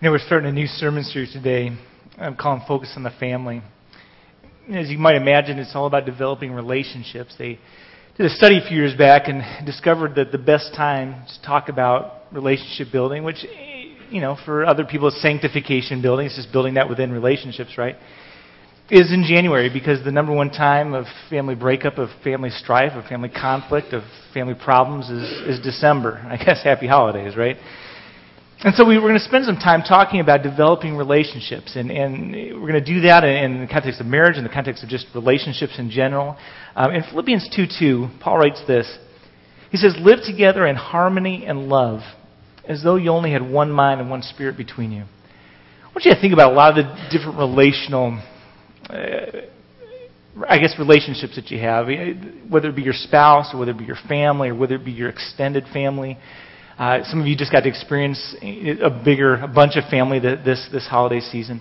We're starting a new sermon series today. I'm calling Focus on the Family. As you might imagine, it's all about developing relationships. They did a study a few years back and discovered that the best time to talk about relationship building, which, for other people is sanctification building, it's just building that within relationships, right, is in January, because the number one time of family breakup, of family strife, of family conflict, of family problems is December. I guess happy holidays, right? And so we were going to spend some time talking about developing relationships, and we're going to do that in the context of marriage, in the context of just relationships in general. In Philippians 2:2, Paul writes this. He says, "Live together in harmony and love, as though you only had one mind and one spirit between you." I want you to think about a lot of the different relational, relationships that you have, whether it be your spouse, or whether it be your family, or whether it be your extended family. Some of you just got to experience a bunch of family this holiday season.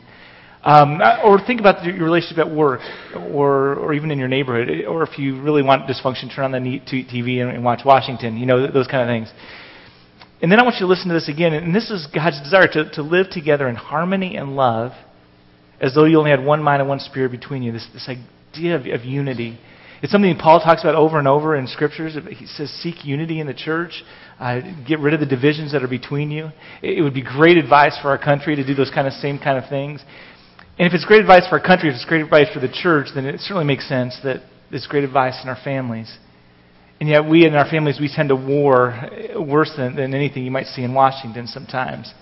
Or think about your relationship at work or even in your neighborhood. Or if you really want dysfunction, turn on the TV and watch Washington, those kind of things. And then I want you to listen to this again. And this is God's desire, to live together in harmony and love, as though you only had one mind and one spirit between you. This idea of unity. It's something Paul talks about over and over in Scriptures. He says, seek unity in the church. Get rid of the divisions that are between you. It would be great advice for our country to do those same kind of things. And if it's great advice for our country, if it's great advice for the church, then it certainly makes sense that it's great advice in our families. And yet we in our families, we tend to war worse than anything you might see in Washington sometimes.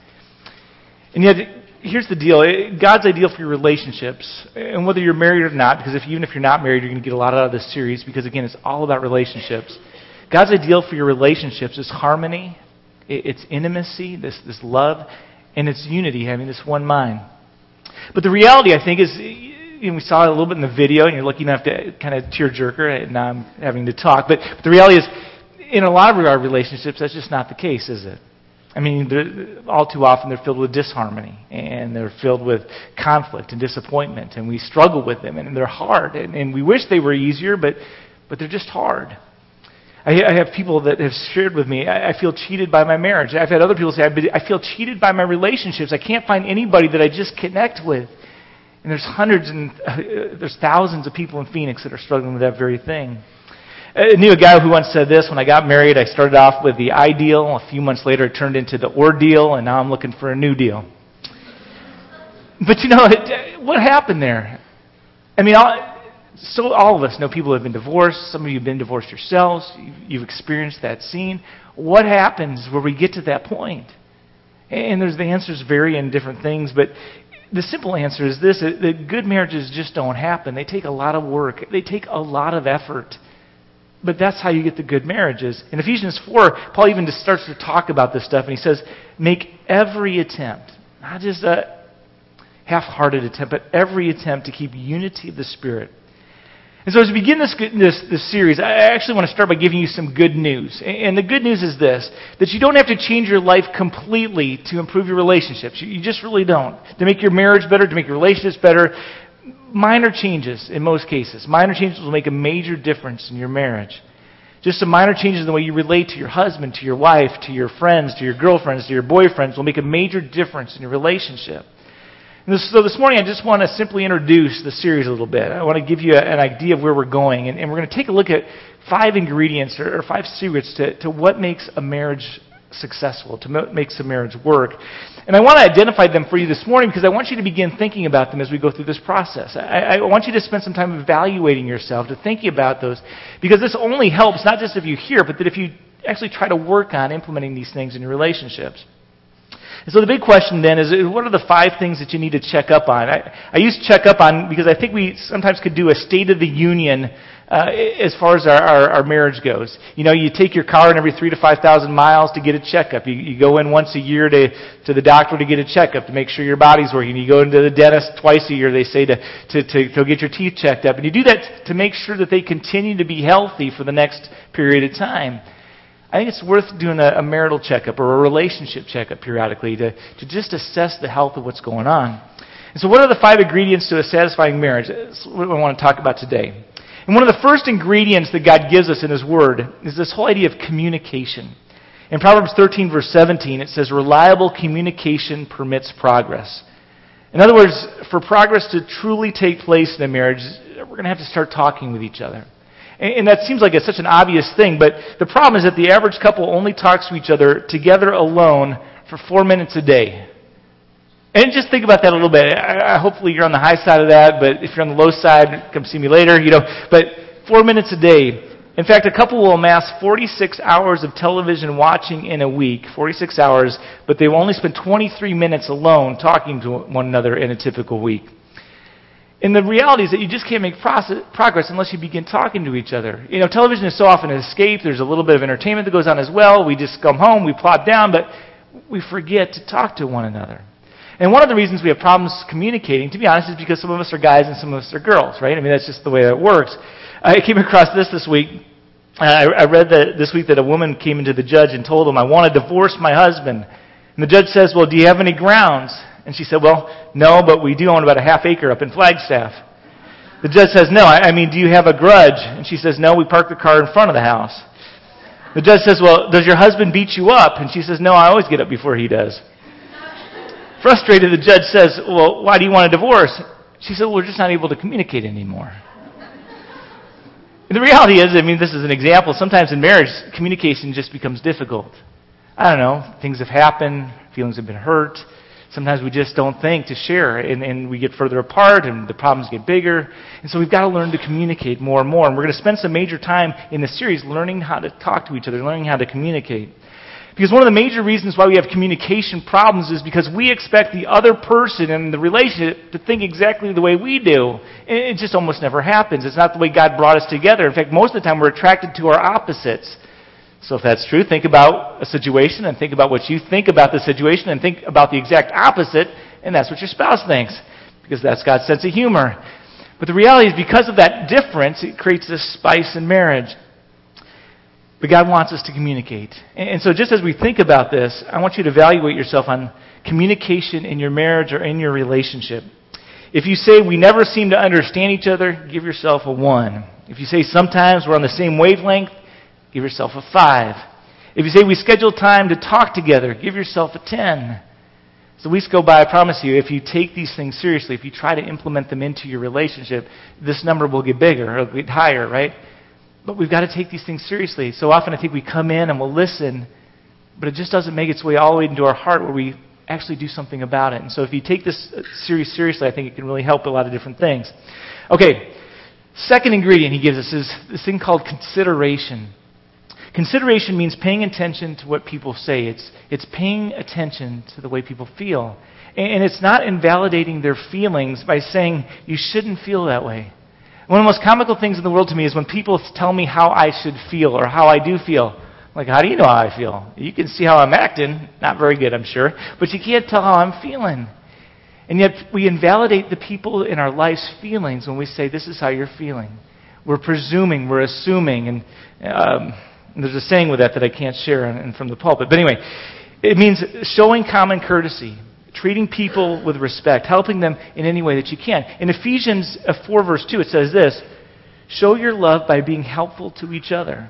And yet, here's the deal. God's ideal for your relationships, and whether you're married or not, because even if you're not married, you're going to get a lot out of this series, because, again, it's all about relationships. God's ideal for your relationships is harmony, it's intimacy, this love, and it's unity, having this one mind. But the reality, I think, is, we saw it a little bit in the video, and you're lucky enough to kind of tearjerker, and now I'm having to talk. But the reality is, in a lot of our relationships, that's just not the case, is it? I mean, all too often they're filled with disharmony, and they're filled with conflict and disappointment, and we struggle with them, and they're hard, and we wish they were easier, but they're just hard. I have people that have shared with me, I feel cheated by my marriage. I've had other people say, I feel cheated by my relationships. I can't find anybody that I just connect with. And there's there's thousands of people in Phoenix that are struggling with that very thing. I knew a guy who once said this: when I got married, I started off with the ideal. A few months later, it turned into the ordeal, and now I'm looking for a new deal. But what happened there? I mean, all of us know people who have been divorced. Some of you have been divorced yourselves. You've experienced that scene. What happens where we get to that point? And the answers vary in different things, but the simple answer is this: that good marriages just don't happen. They take a lot of work. They take a lot of effort. But that's how you get the good marriages. In Ephesians 4, Paul even just starts to talk about this stuff, and he says, make every attempt, not just a half-hearted attempt, but every attempt to keep unity of the Spirit. And so as we begin this series, I actually want to start by giving you some good news. And the good news is this: that you don't have to change your life completely to improve your relationships. You just really don't. To make your marriage better, to make your relationships better, minor changes in most cases. Minor changes will make a major difference in your marriage. Just some minor changes in the way you relate to your husband, to your wife, to your friends, to your girlfriends, to your boyfriends will make a major difference in your relationship. And so this morning I just want to simply introduce the series a little bit. I want to give you an idea of where we're going. And we're going to take a look at 5 ingredients or 5 secrets to what makes a marriage successful, to make some marriage work. And I want to identify them for you this morning, because I want you to begin thinking about them as we go through this process. I want you to spend some time evaluating yourself, to thinking about those, because this only helps not just if you hear, but that if you actually try to work on implementing these things in your relationships. And so the big question then is, what are the 5 things that you need to check up on? I use check up on because I think we sometimes could do a State of the Union as far as our marriage goes. You take your car in every 3,000 to 5,000 miles to get a checkup. You go in once a year to the doctor to get a checkup, to make sure your body's working. You go into the dentist twice a year, they say, to get your teeth checked up. And you do that to make sure that they continue to be healthy for the next period of time. I think it's worth doing a marital checkup or a relationship checkup periodically to just assess the health of what's going on. And so what are the 5 ingredients to a satisfying marriage? That's what I want to talk about today. And one of the first ingredients that God gives us in His Word is this whole idea of communication. In Proverbs 13, verse 17, it says, reliable communication permits progress. In other words, for progress to truly take place in a marriage, we're going to have to start talking with each other. And that seems like it's such an obvious thing, but the problem is that the average couple only talks to each other together alone for 4 minutes a day. And just think about that a little bit. Hopefully you're on the high side of that, but if you're on the low side, come see me later, you know. But 4 minutes a day. In fact, a couple will amass 46 hours of television watching in a week, 46 hours, but they will only spend 23 minutes alone talking to one another in a typical week. And the reality is that you just can't make progress unless you begin talking to each other. You know, television is so often an escape. There's a little bit of entertainment that goes on as well. We just come home, we plop down, but we forget to talk to one another. And one of the reasons we have problems communicating, to be honest, is because some of us are guys and some of us are girls, right? I mean, that's just the way that it works. I came across this week. I read this week that a woman came into the judge and told him, I want to divorce my husband. And the judge says, well, do you have any grounds? And she said, well, no, but we do own about a half acre up in Flagstaff. The judge says, no, I mean, do you have a grudge? And she says, no, we parked the car in front of the house. The judge says, well, does your husband beat you up? And she says, no, I always get up before he does. Frustrated, the judge says, well, why do you want a divorce? She said, well, we're just not able to communicate anymore. The reality is, I mean, this is an example. Sometimes in marriage, communication just becomes difficult. I don't know. Things have happened. Feelings have been hurt. Sometimes we just don't think to share, and we get further apart, and the problems get bigger. And so we've got to learn to communicate more and more. And we're going to spend some major time in this series learning how to talk to each other, learning how to communicate. Because one of the major reasons why we have communication problems is because we expect the other person in the relationship to think exactly the way we do. And it just almost never happens. It's not the way God brought us together. In fact, most of the time we're attracted to our opposites. So if that's true, think about a situation and think about what you think about the situation and think about the exact opposite, and that's what your spouse thinks, because that's God's sense of humor. But the reality is because of that difference, it creates this spice in marriage. But God wants us to communicate. And so just as we think about this, I want you to evaluate yourself on communication in your marriage or in your relationship. If you say, we never seem to understand each other, give yourself a 1. If you say, sometimes we're on the same wavelength, give yourself a 5. If you say, we schedule time to talk together, give yourself a 10. So weeks go by, I promise you, if you take these things seriously, if you try to implement them into your relationship, this number will get bigger, it'll get higher, right? But we've got to take these things seriously. So often I think we come in and we'll listen, but it just doesn't make its way all the way into our heart where we actually do something about it. And so if you take this series seriously, I think it can really help a lot of different things. Okay, second ingredient he gives us is this thing called consideration. Consideration means paying attention to what people say. It's paying attention to the way people feel. And it's not invalidating their feelings by saying, you shouldn't feel that way. One of the most comical things in the world to me is when people tell me how I should feel or how I do feel. I'm like, how do you know how I feel? You can see how I'm acting. Not very good, I'm sure. But you can't tell how I'm feeling. And yet we invalidate the people in our life's feelings when we say, this is how you're feeling. We're presuming, we're assuming. And there's a saying with that I can't share and from the pulpit. But anyway, it means showing common courtesy. Treating people with respect, helping them in any way that you can. In Ephesians 4, verse 2, it says this, show your love by being helpful to each other.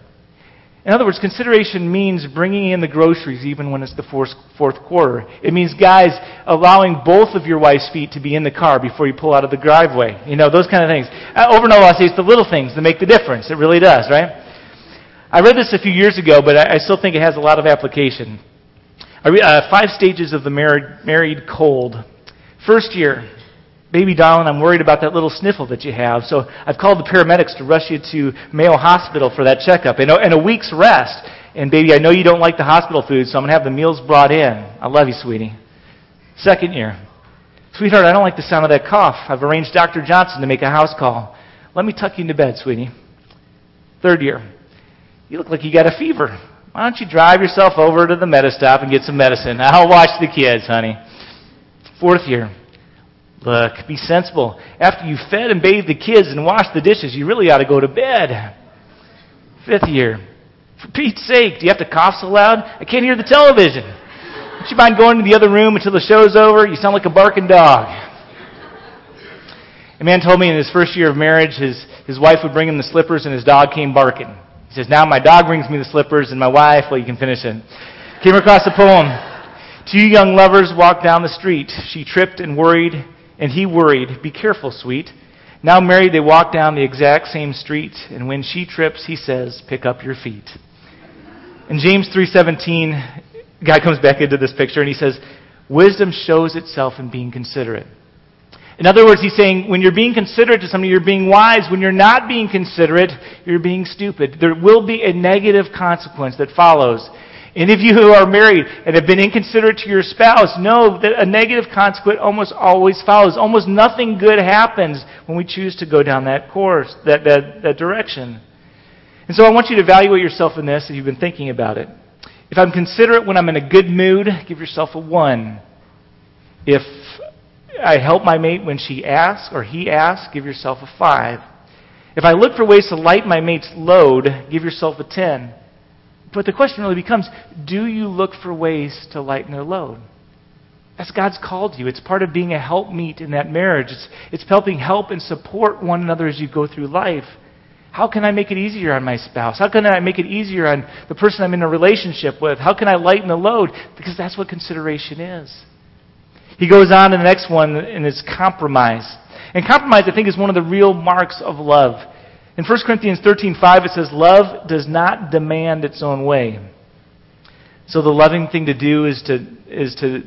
In other words, consideration means bringing in the groceries even when it's the fourth quarter. It means, guys, allowing both of your wife's feet to be in the car before you pull out of the driveway. You know, those kind of things. Over and over, I'll say it's the little things that make the difference. It really does, right? I read this a few years ago, but I still think it has a lot of application. 5 stages of the married cold. First year, baby darling, I'm worried about that little sniffle that you have, so I've called the paramedics to rush you to Mayo Hospital for that checkup and a week's rest. And baby, I know you don't like the hospital food, so I'm going to have the meals brought in. I love you, sweetie. Second year, sweetheart, I don't like the sound of that cough. I've arranged Dr. Johnson to make a house call. Let me tuck you into bed, sweetie. Third year, you look like you got a fever. Why don't you drive yourself over to the Medistop and get some medicine? I'll watch the kids, honey. Fourth year, look, be sensible. After you fed and bathed the kids and washed the dishes, you really ought to go to bed. Fifth year, for Pete's sake, do you have to cough so loud? I can't hear the television. Don't you mind going to the other room until the show's over? You sound like a barking dog. A man told me in his first year of marriage, his wife would bring him the slippers and his dog came barking. He says, now my dog brings me the slippers, and my wife, well, you can finish it. Came across a poem. Two young lovers walked down the street. She tripped and worried, and he worried. Be careful, sweet. Now married, they walk down the exact same street, and when she trips, he says, pick up your feet. In James 3:17, God comes back into this picture, and he says, wisdom shows itself in being considerate. In other words, he's saying, when you're being considerate to somebody, you're being wise. When you're not being considerate, you're being stupid. There will be a negative consequence that follows. Any of you who are married and have been inconsiderate to your spouse know that a negative consequence almost always follows. Almost nothing good happens when we choose to go down that course, that direction. And so I want you to evaluate yourself in this if you've been thinking about it. If I'm considerate when I'm in a good mood, give yourself a 1. If I help my mate when she asks or he asks, give yourself a 5. If I look for ways to lighten my mate's load, give yourself a 10. But the question really becomes, do you look for ways to lighten their load? That's God's called you. It's part of being a helpmeet in that marriage. It's helping help and support one another as you go through life. How can I make it easier on my spouse? How can I make it easier on the person I'm in a relationship with? How can I lighten the load? Because that's what consideration is. He goes on to the next one, and it's compromise. And compromise, I think, is one of the real marks of love. In 1 Corinthians 13:5, it says, love does not demand its own way. So the loving thing to do is to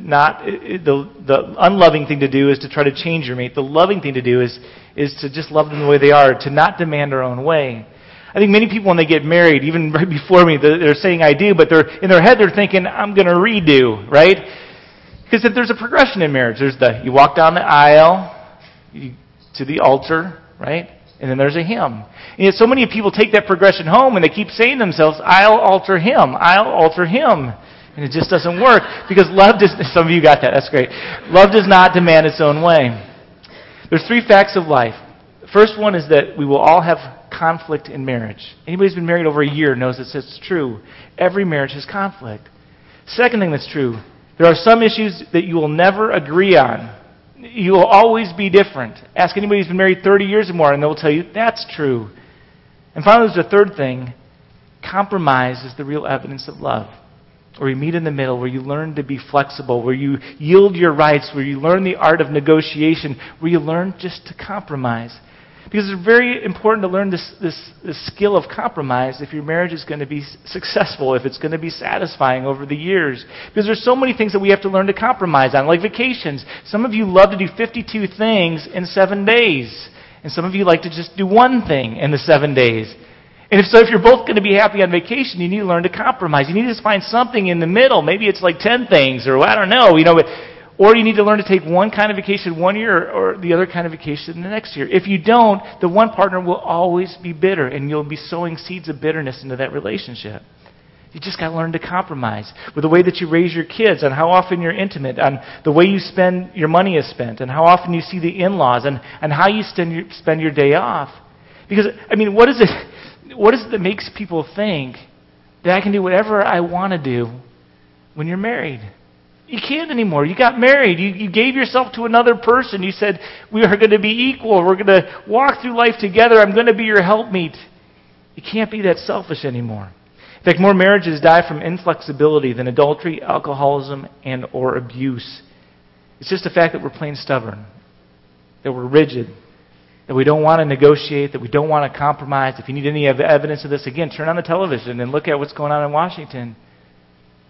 not, the unloving thing to do is to try to change your mate. The loving thing to do is to just love them the way they are, to not demand our own way. I think many people, when they get married, even right before me, they're saying I do, but they're in their head they're thinking, I'm going to redo, right? Because if there's a progression in marriage, there's you walk down the aisle to the altar, right? And then there's a hymn. And yet so many people take that progression home and they keep saying to themselves, I'll alter him, I'll alter him. And it just doesn't work because some of you got that, that's great. Love does not demand its own way. There's 3 facts of life. The first one is that we will all have conflict in marriage. Anybody who's been married over a year knows this, it's true. Every marriage has conflict. Second thing that's true, there are some issues that you will never agree on. You will always be different. Ask anybody who's been married 30 years or more, and they'll tell you that's true. And finally, there's the third thing. Compromise is the real evidence of love, where you meet in the middle, where you learn to be flexible, where you yield your rights, where you learn the art of negotiation, where you learn just to compromise. Because it's very important to learn this skill of compromise if your marriage is going to be successful, if it's going to be satisfying over the years. Because there's so many things that we have to learn to compromise on, like vacations. Some of you love to do 52 things in 7 days. And some of you like to just do one thing in the 7 days. And if you're both going to be happy on vacation, you need to learn to compromise. You need to find something in the middle. Maybe it's like 10 things or I don't know, or you need to learn to take one kind of vacation one year or the other kind of vacation the next year. If you don't, the one partner will always be bitter, and you'll be sowing seeds of bitterness into that relationship. You just got to learn to compromise with the way that you raise your kids, on how often you're intimate, on the way you spend your money is spent, and how often you see the in-laws, and how you spend your day off. Because, what is it that makes people think that I can do whatever I want to do when you're married? You can't anymore. You got married. You gave yourself to another person. You said, we are going to be equal. We're going to walk through life together. I'm going to be your helpmeet. You can't be that selfish anymore. In fact, more marriages die from inflexibility than adultery, alcoholism, and or abuse. It's just the fact that we're plain stubborn, that we're rigid, that we don't want to negotiate, that we don't want to compromise. If you need any evidence of this, again, turn on the television and look at what's going on in Washington.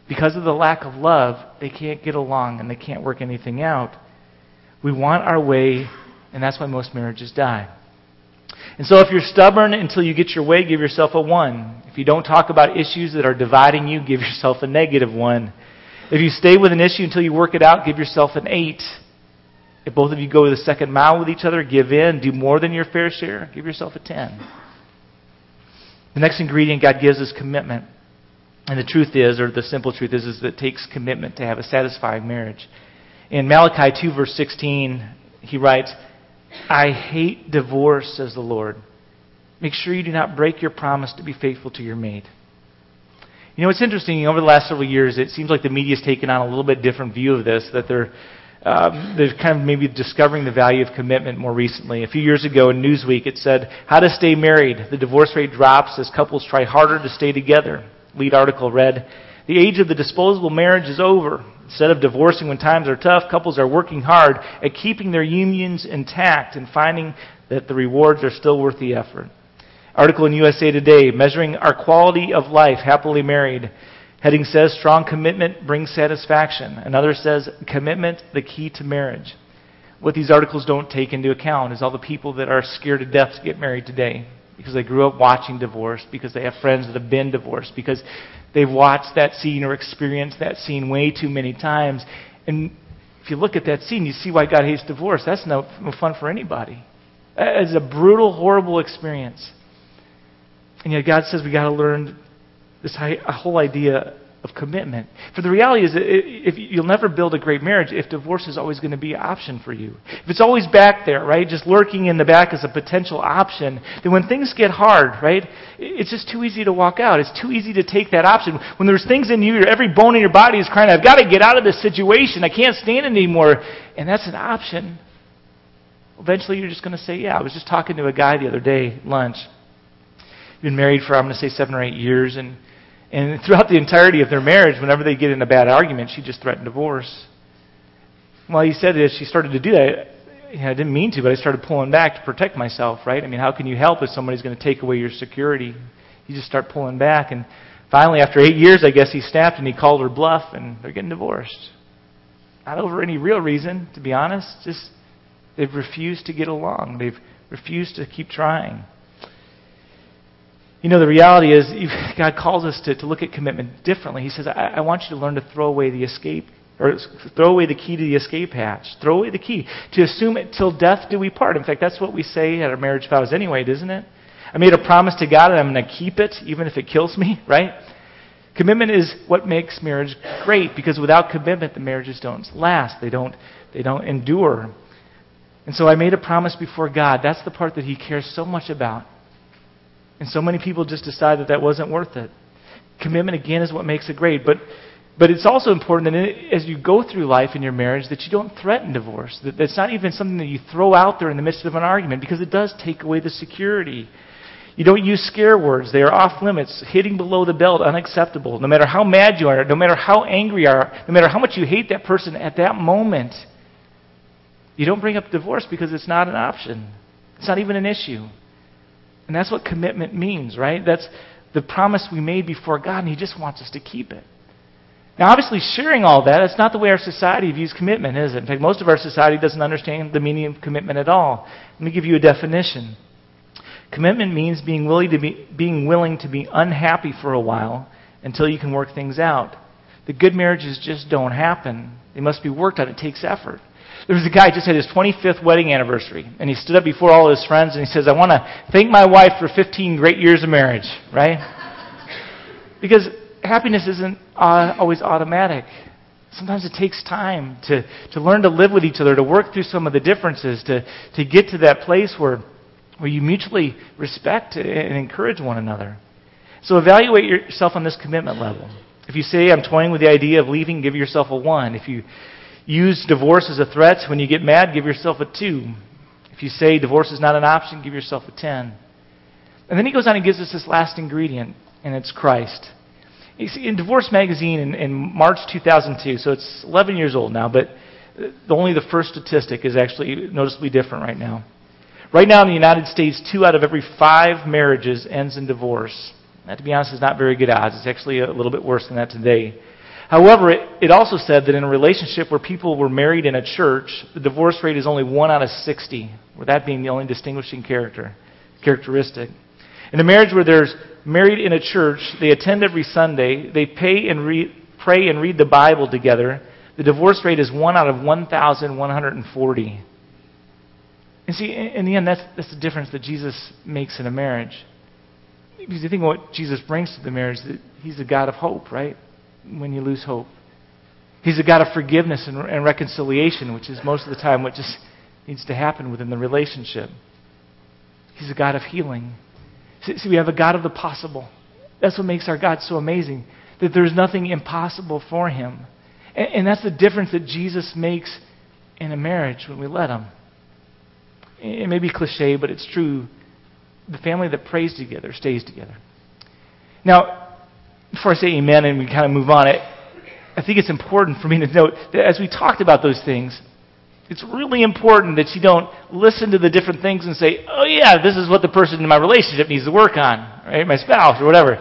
Because of the lack of love, they can't get along and they can't work anything out. We want our way, and that's why most marriages die. And so if you're stubborn until you get your way, give yourself a 1. If you don't talk about issues that are dividing you, give yourself a -1. If you stay with an issue until you work it out, give yourself an 8. If both of you go the second mile with each other, give in, do more than your fair share, give yourself a 10. The next ingredient God gives is commitment. And the truth is, or the simple truth is that it takes commitment to have a satisfying marriage. In Malachi 2:16, he writes, I hate divorce, says the Lord. Make sure you do not break your promise to be faithful to your mate. You know, it's interesting, over the last several years, it seems like the media's taken on a little bit different view of this, that they're They're kind of maybe discovering the value of commitment more recently. A few years ago in Newsweek, it said, "How to Stay Married. The divorce rate drops as couples try harder to stay together." Lead article read, "The age of the disposable marriage is over. Instead of divorcing when times are tough, couples are working hard at keeping their unions intact and finding that the rewards are still worth the effort." Article in USA Today, "Measuring Our Quality of Life, Happily Married." Heading says, "Strong Commitment Brings Satisfaction." Another says, "Commitment, the Key to Marriage." What these articles don't take into account is all the people that are scared to death to get married today because they grew up watching divorce, because they have friends that have been divorced, because they've watched that scene or experienced that scene way too many times. And if you look at that scene, you see why God hates divorce. That's no fun for anybody. It's a brutal, horrible experience. And yet God says we got to learn this whole idea of commitment. For the reality is, if you'll never build a great marriage if divorce is always going to be an option for you. If it's always back there, right, just lurking in the back as a potential option, then when things get hard, right, it's just too easy to walk out. It's too easy to take that option. When there's things in you, every bone in your body is crying, "I've got to get out of this situation. I can't stand it anymore." And that's an option. Eventually you're just going to say, "Yeah, I was just talking to a guy the other day, lunch. Been married for, I'm going to say, 7 or 8 years, and throughout the entirety of their marriage, whenever they get in a bad argument, she just threatened divorce." Well, he said as she started to do that, I didn't mean to, but I started pulling back to protect myself, right? I mean, how can you help if somebody's going to take away your security? You just start pulling back, and finally, after 8 years, I guess he snapped and he called her bluff, and they're getting divorced. Not over any real reason, to be honest, just they've refused to get along. They've refused to keep trying. You know, the reality is God calls us to look at commitment differently. He says, I want you to learn to throw away the key to the escape hatch. Throw away the key. To assume it till death do we part. In fact, that's what we say at our marriage vows anyway, isn't it? I made a promise to God and I'm going to keep it even if it kills me, right? Commitment is what makes marriage great, because without commitment, the marriages don't last. They don't endure. And so I made a promise before God. That's the part that He cares so much about. And so many people just decide that that wasn't worth it. Commitment, again, is what makes it great. But it's also important that as you go through life in your marriage that you don't threaten divorce. That it's not even something that you throw out there in the midst of an argument, because it does take away the security. You don't use scare words. They are off limits. Hitting below the belt, unacceptable. No matter how mad you are, no matter how angry you are, no matter how much you hate that person at that moment, you don't bring up divorce because it's not an option. It's not even an issue. And that's what commitment means, right? That's the promise we made before God, and He just wants us to keep it. Now, obviously, sharing all that, it's not the way our society views commitment, is it? In fact, most of our society doesn't understand the meaning of commitment at all. Let me give you a definition. Commitment means being willing to be unhappy for a while until you can work things out. The good marriages just don't happen. They must be worked on. It takes effort. There was a guy who just had his 25th wedding anniversary, and he stood up before all his friends and he says, "I want to thank my wife for 15 great years of marriage," right? Because happiness isn't always automatic. Sometimes it takes time to learn to live with each other, to work through some of the differences, to get to that place where you mutually respect and encourage one another. So evaluate yourself on this commitment level. If you say, "I'm toying with the idea of leaving," give yourself a 1. If you use divorce as a threat, when you get mad, give yourself a 2. If you say divorce is not an option, give yourself a 10. And then he goes on and gives us this last ingredient, and it's Christ. You see, in Divorce Magazine in March 2002, so it's 11 years old now, but only the first statistic is actually noticeably different right now. Right now in the United States, 2 out of every 5 marriages ends in divorce. That, to be honest, is not very good odds. It's actually a little bit worse than that today. However, it also said that in a relationship where people were married in a church, the divorce rate is only 1 out of 60, with that being the only distinguishing characteristic. In a marriage where there's married in a church, they attend every Sunday, they pray and read the Bible together, the divorce rate is 1 out of 1,140. And see, in the end, that's the difference that Jesus makes in a marriage. Because you think of what Jesus brings to the marriage, that He's the God of hope, right? When you lose hope. He's a God of forgiveness and reconciliation, which is most of the time what just needs to happen within the relationship. He's a God of healing. See, we have a God of the possible. That's what makes our God so amazing, that there's nothing impossible for Him. And that's the difference that Jesus makes in a marriage when we let them. It may be cliche, but it's true. The family that prays together stays together. Now, before I say amen and we kind of move on, I think it's important for me to note that as we talked about those things, it's really important that you don't listen to the different things and say, oh yeah, this is what the person in my relationship needs to work on, right? My spouse or whatever.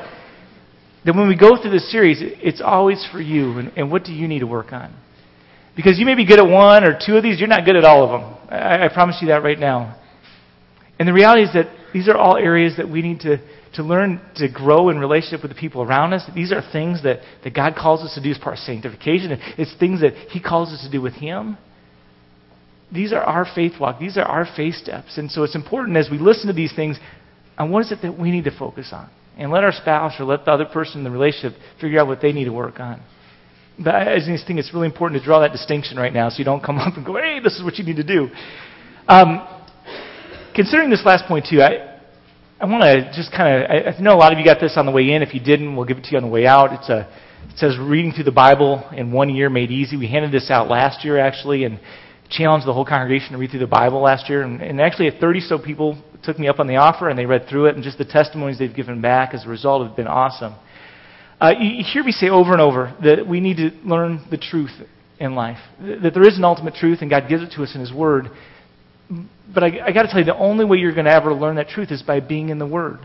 That when we go through this series, it's always for you and what do you need to work on? Because you may be good at one or two of these, you're not good at all of them. I promise you that right now. And the reality is that these are all areas that we need to learn to grow in relationship with the people around us. These are things that God calls us to do as part of sanctification. It's things that He calls us to do with Him. These are our faith walk. These are our faith steps. And so it's important as we listen to these things, on what is it that we need to focus on? And let our spouse or let the other person in the relationship figure out what they need to work on. But I just think it's really important to draw that distinction right now so you don't come up and go, hey, this is what you need to do. Considering this last point, too, I want to just kind of, I know a lot of you got this on the way in. If you didn't, we'll give it to you on the way out. It says reading through the Bible in 1 year made easy. We handed this out last year, actually, and challenged the whole congregation to read through the Bible last year. And actually, 30 so people took me up on the offer, and they read through it, and just the testimonies they've given back as a result have been awesome. You hear me say over and over that we need to learn the truth in life, that there is an ultimate truth, and God gives it to us in His Word. But I got to tell you, the only way you're going to ever learn that truth is by being in the Word.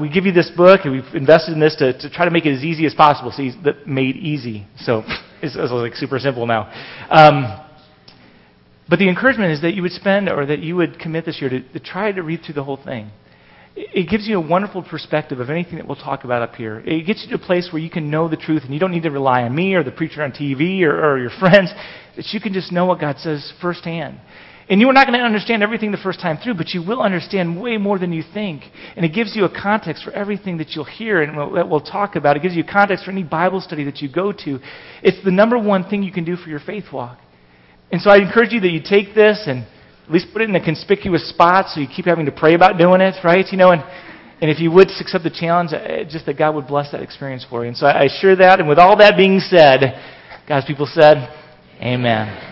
We give you this book, and we've invested in this to try to make it as easy as possible. See, that made easy. So it's like super simple now. But the encouragement is that you would spend or that you would commit this year to try to read through the whole thing. It gives you a wonderful perspective of anything that we'll talk about up here. It gets you to a place where you can know the truth, and you don't need to rely on me or the preacher on TV or your friends, that you can just know what God says firsthand. And you are not going to understand everything the first time through, but you will understand way more than you think. And it gives you a context for everything that you'll hear and that we'll talk about. It gives you a context for any Bible study that you go to. It's the number one thing you can do for your faith walk. And so I encourage you that you take this and at least put it in a conspicuous spot so you keep having to pray about doing it, right? You know, and if you would accept the challenge, just that God would bless that experience for you. And so I share that. And with all that being said, God's people said, amen.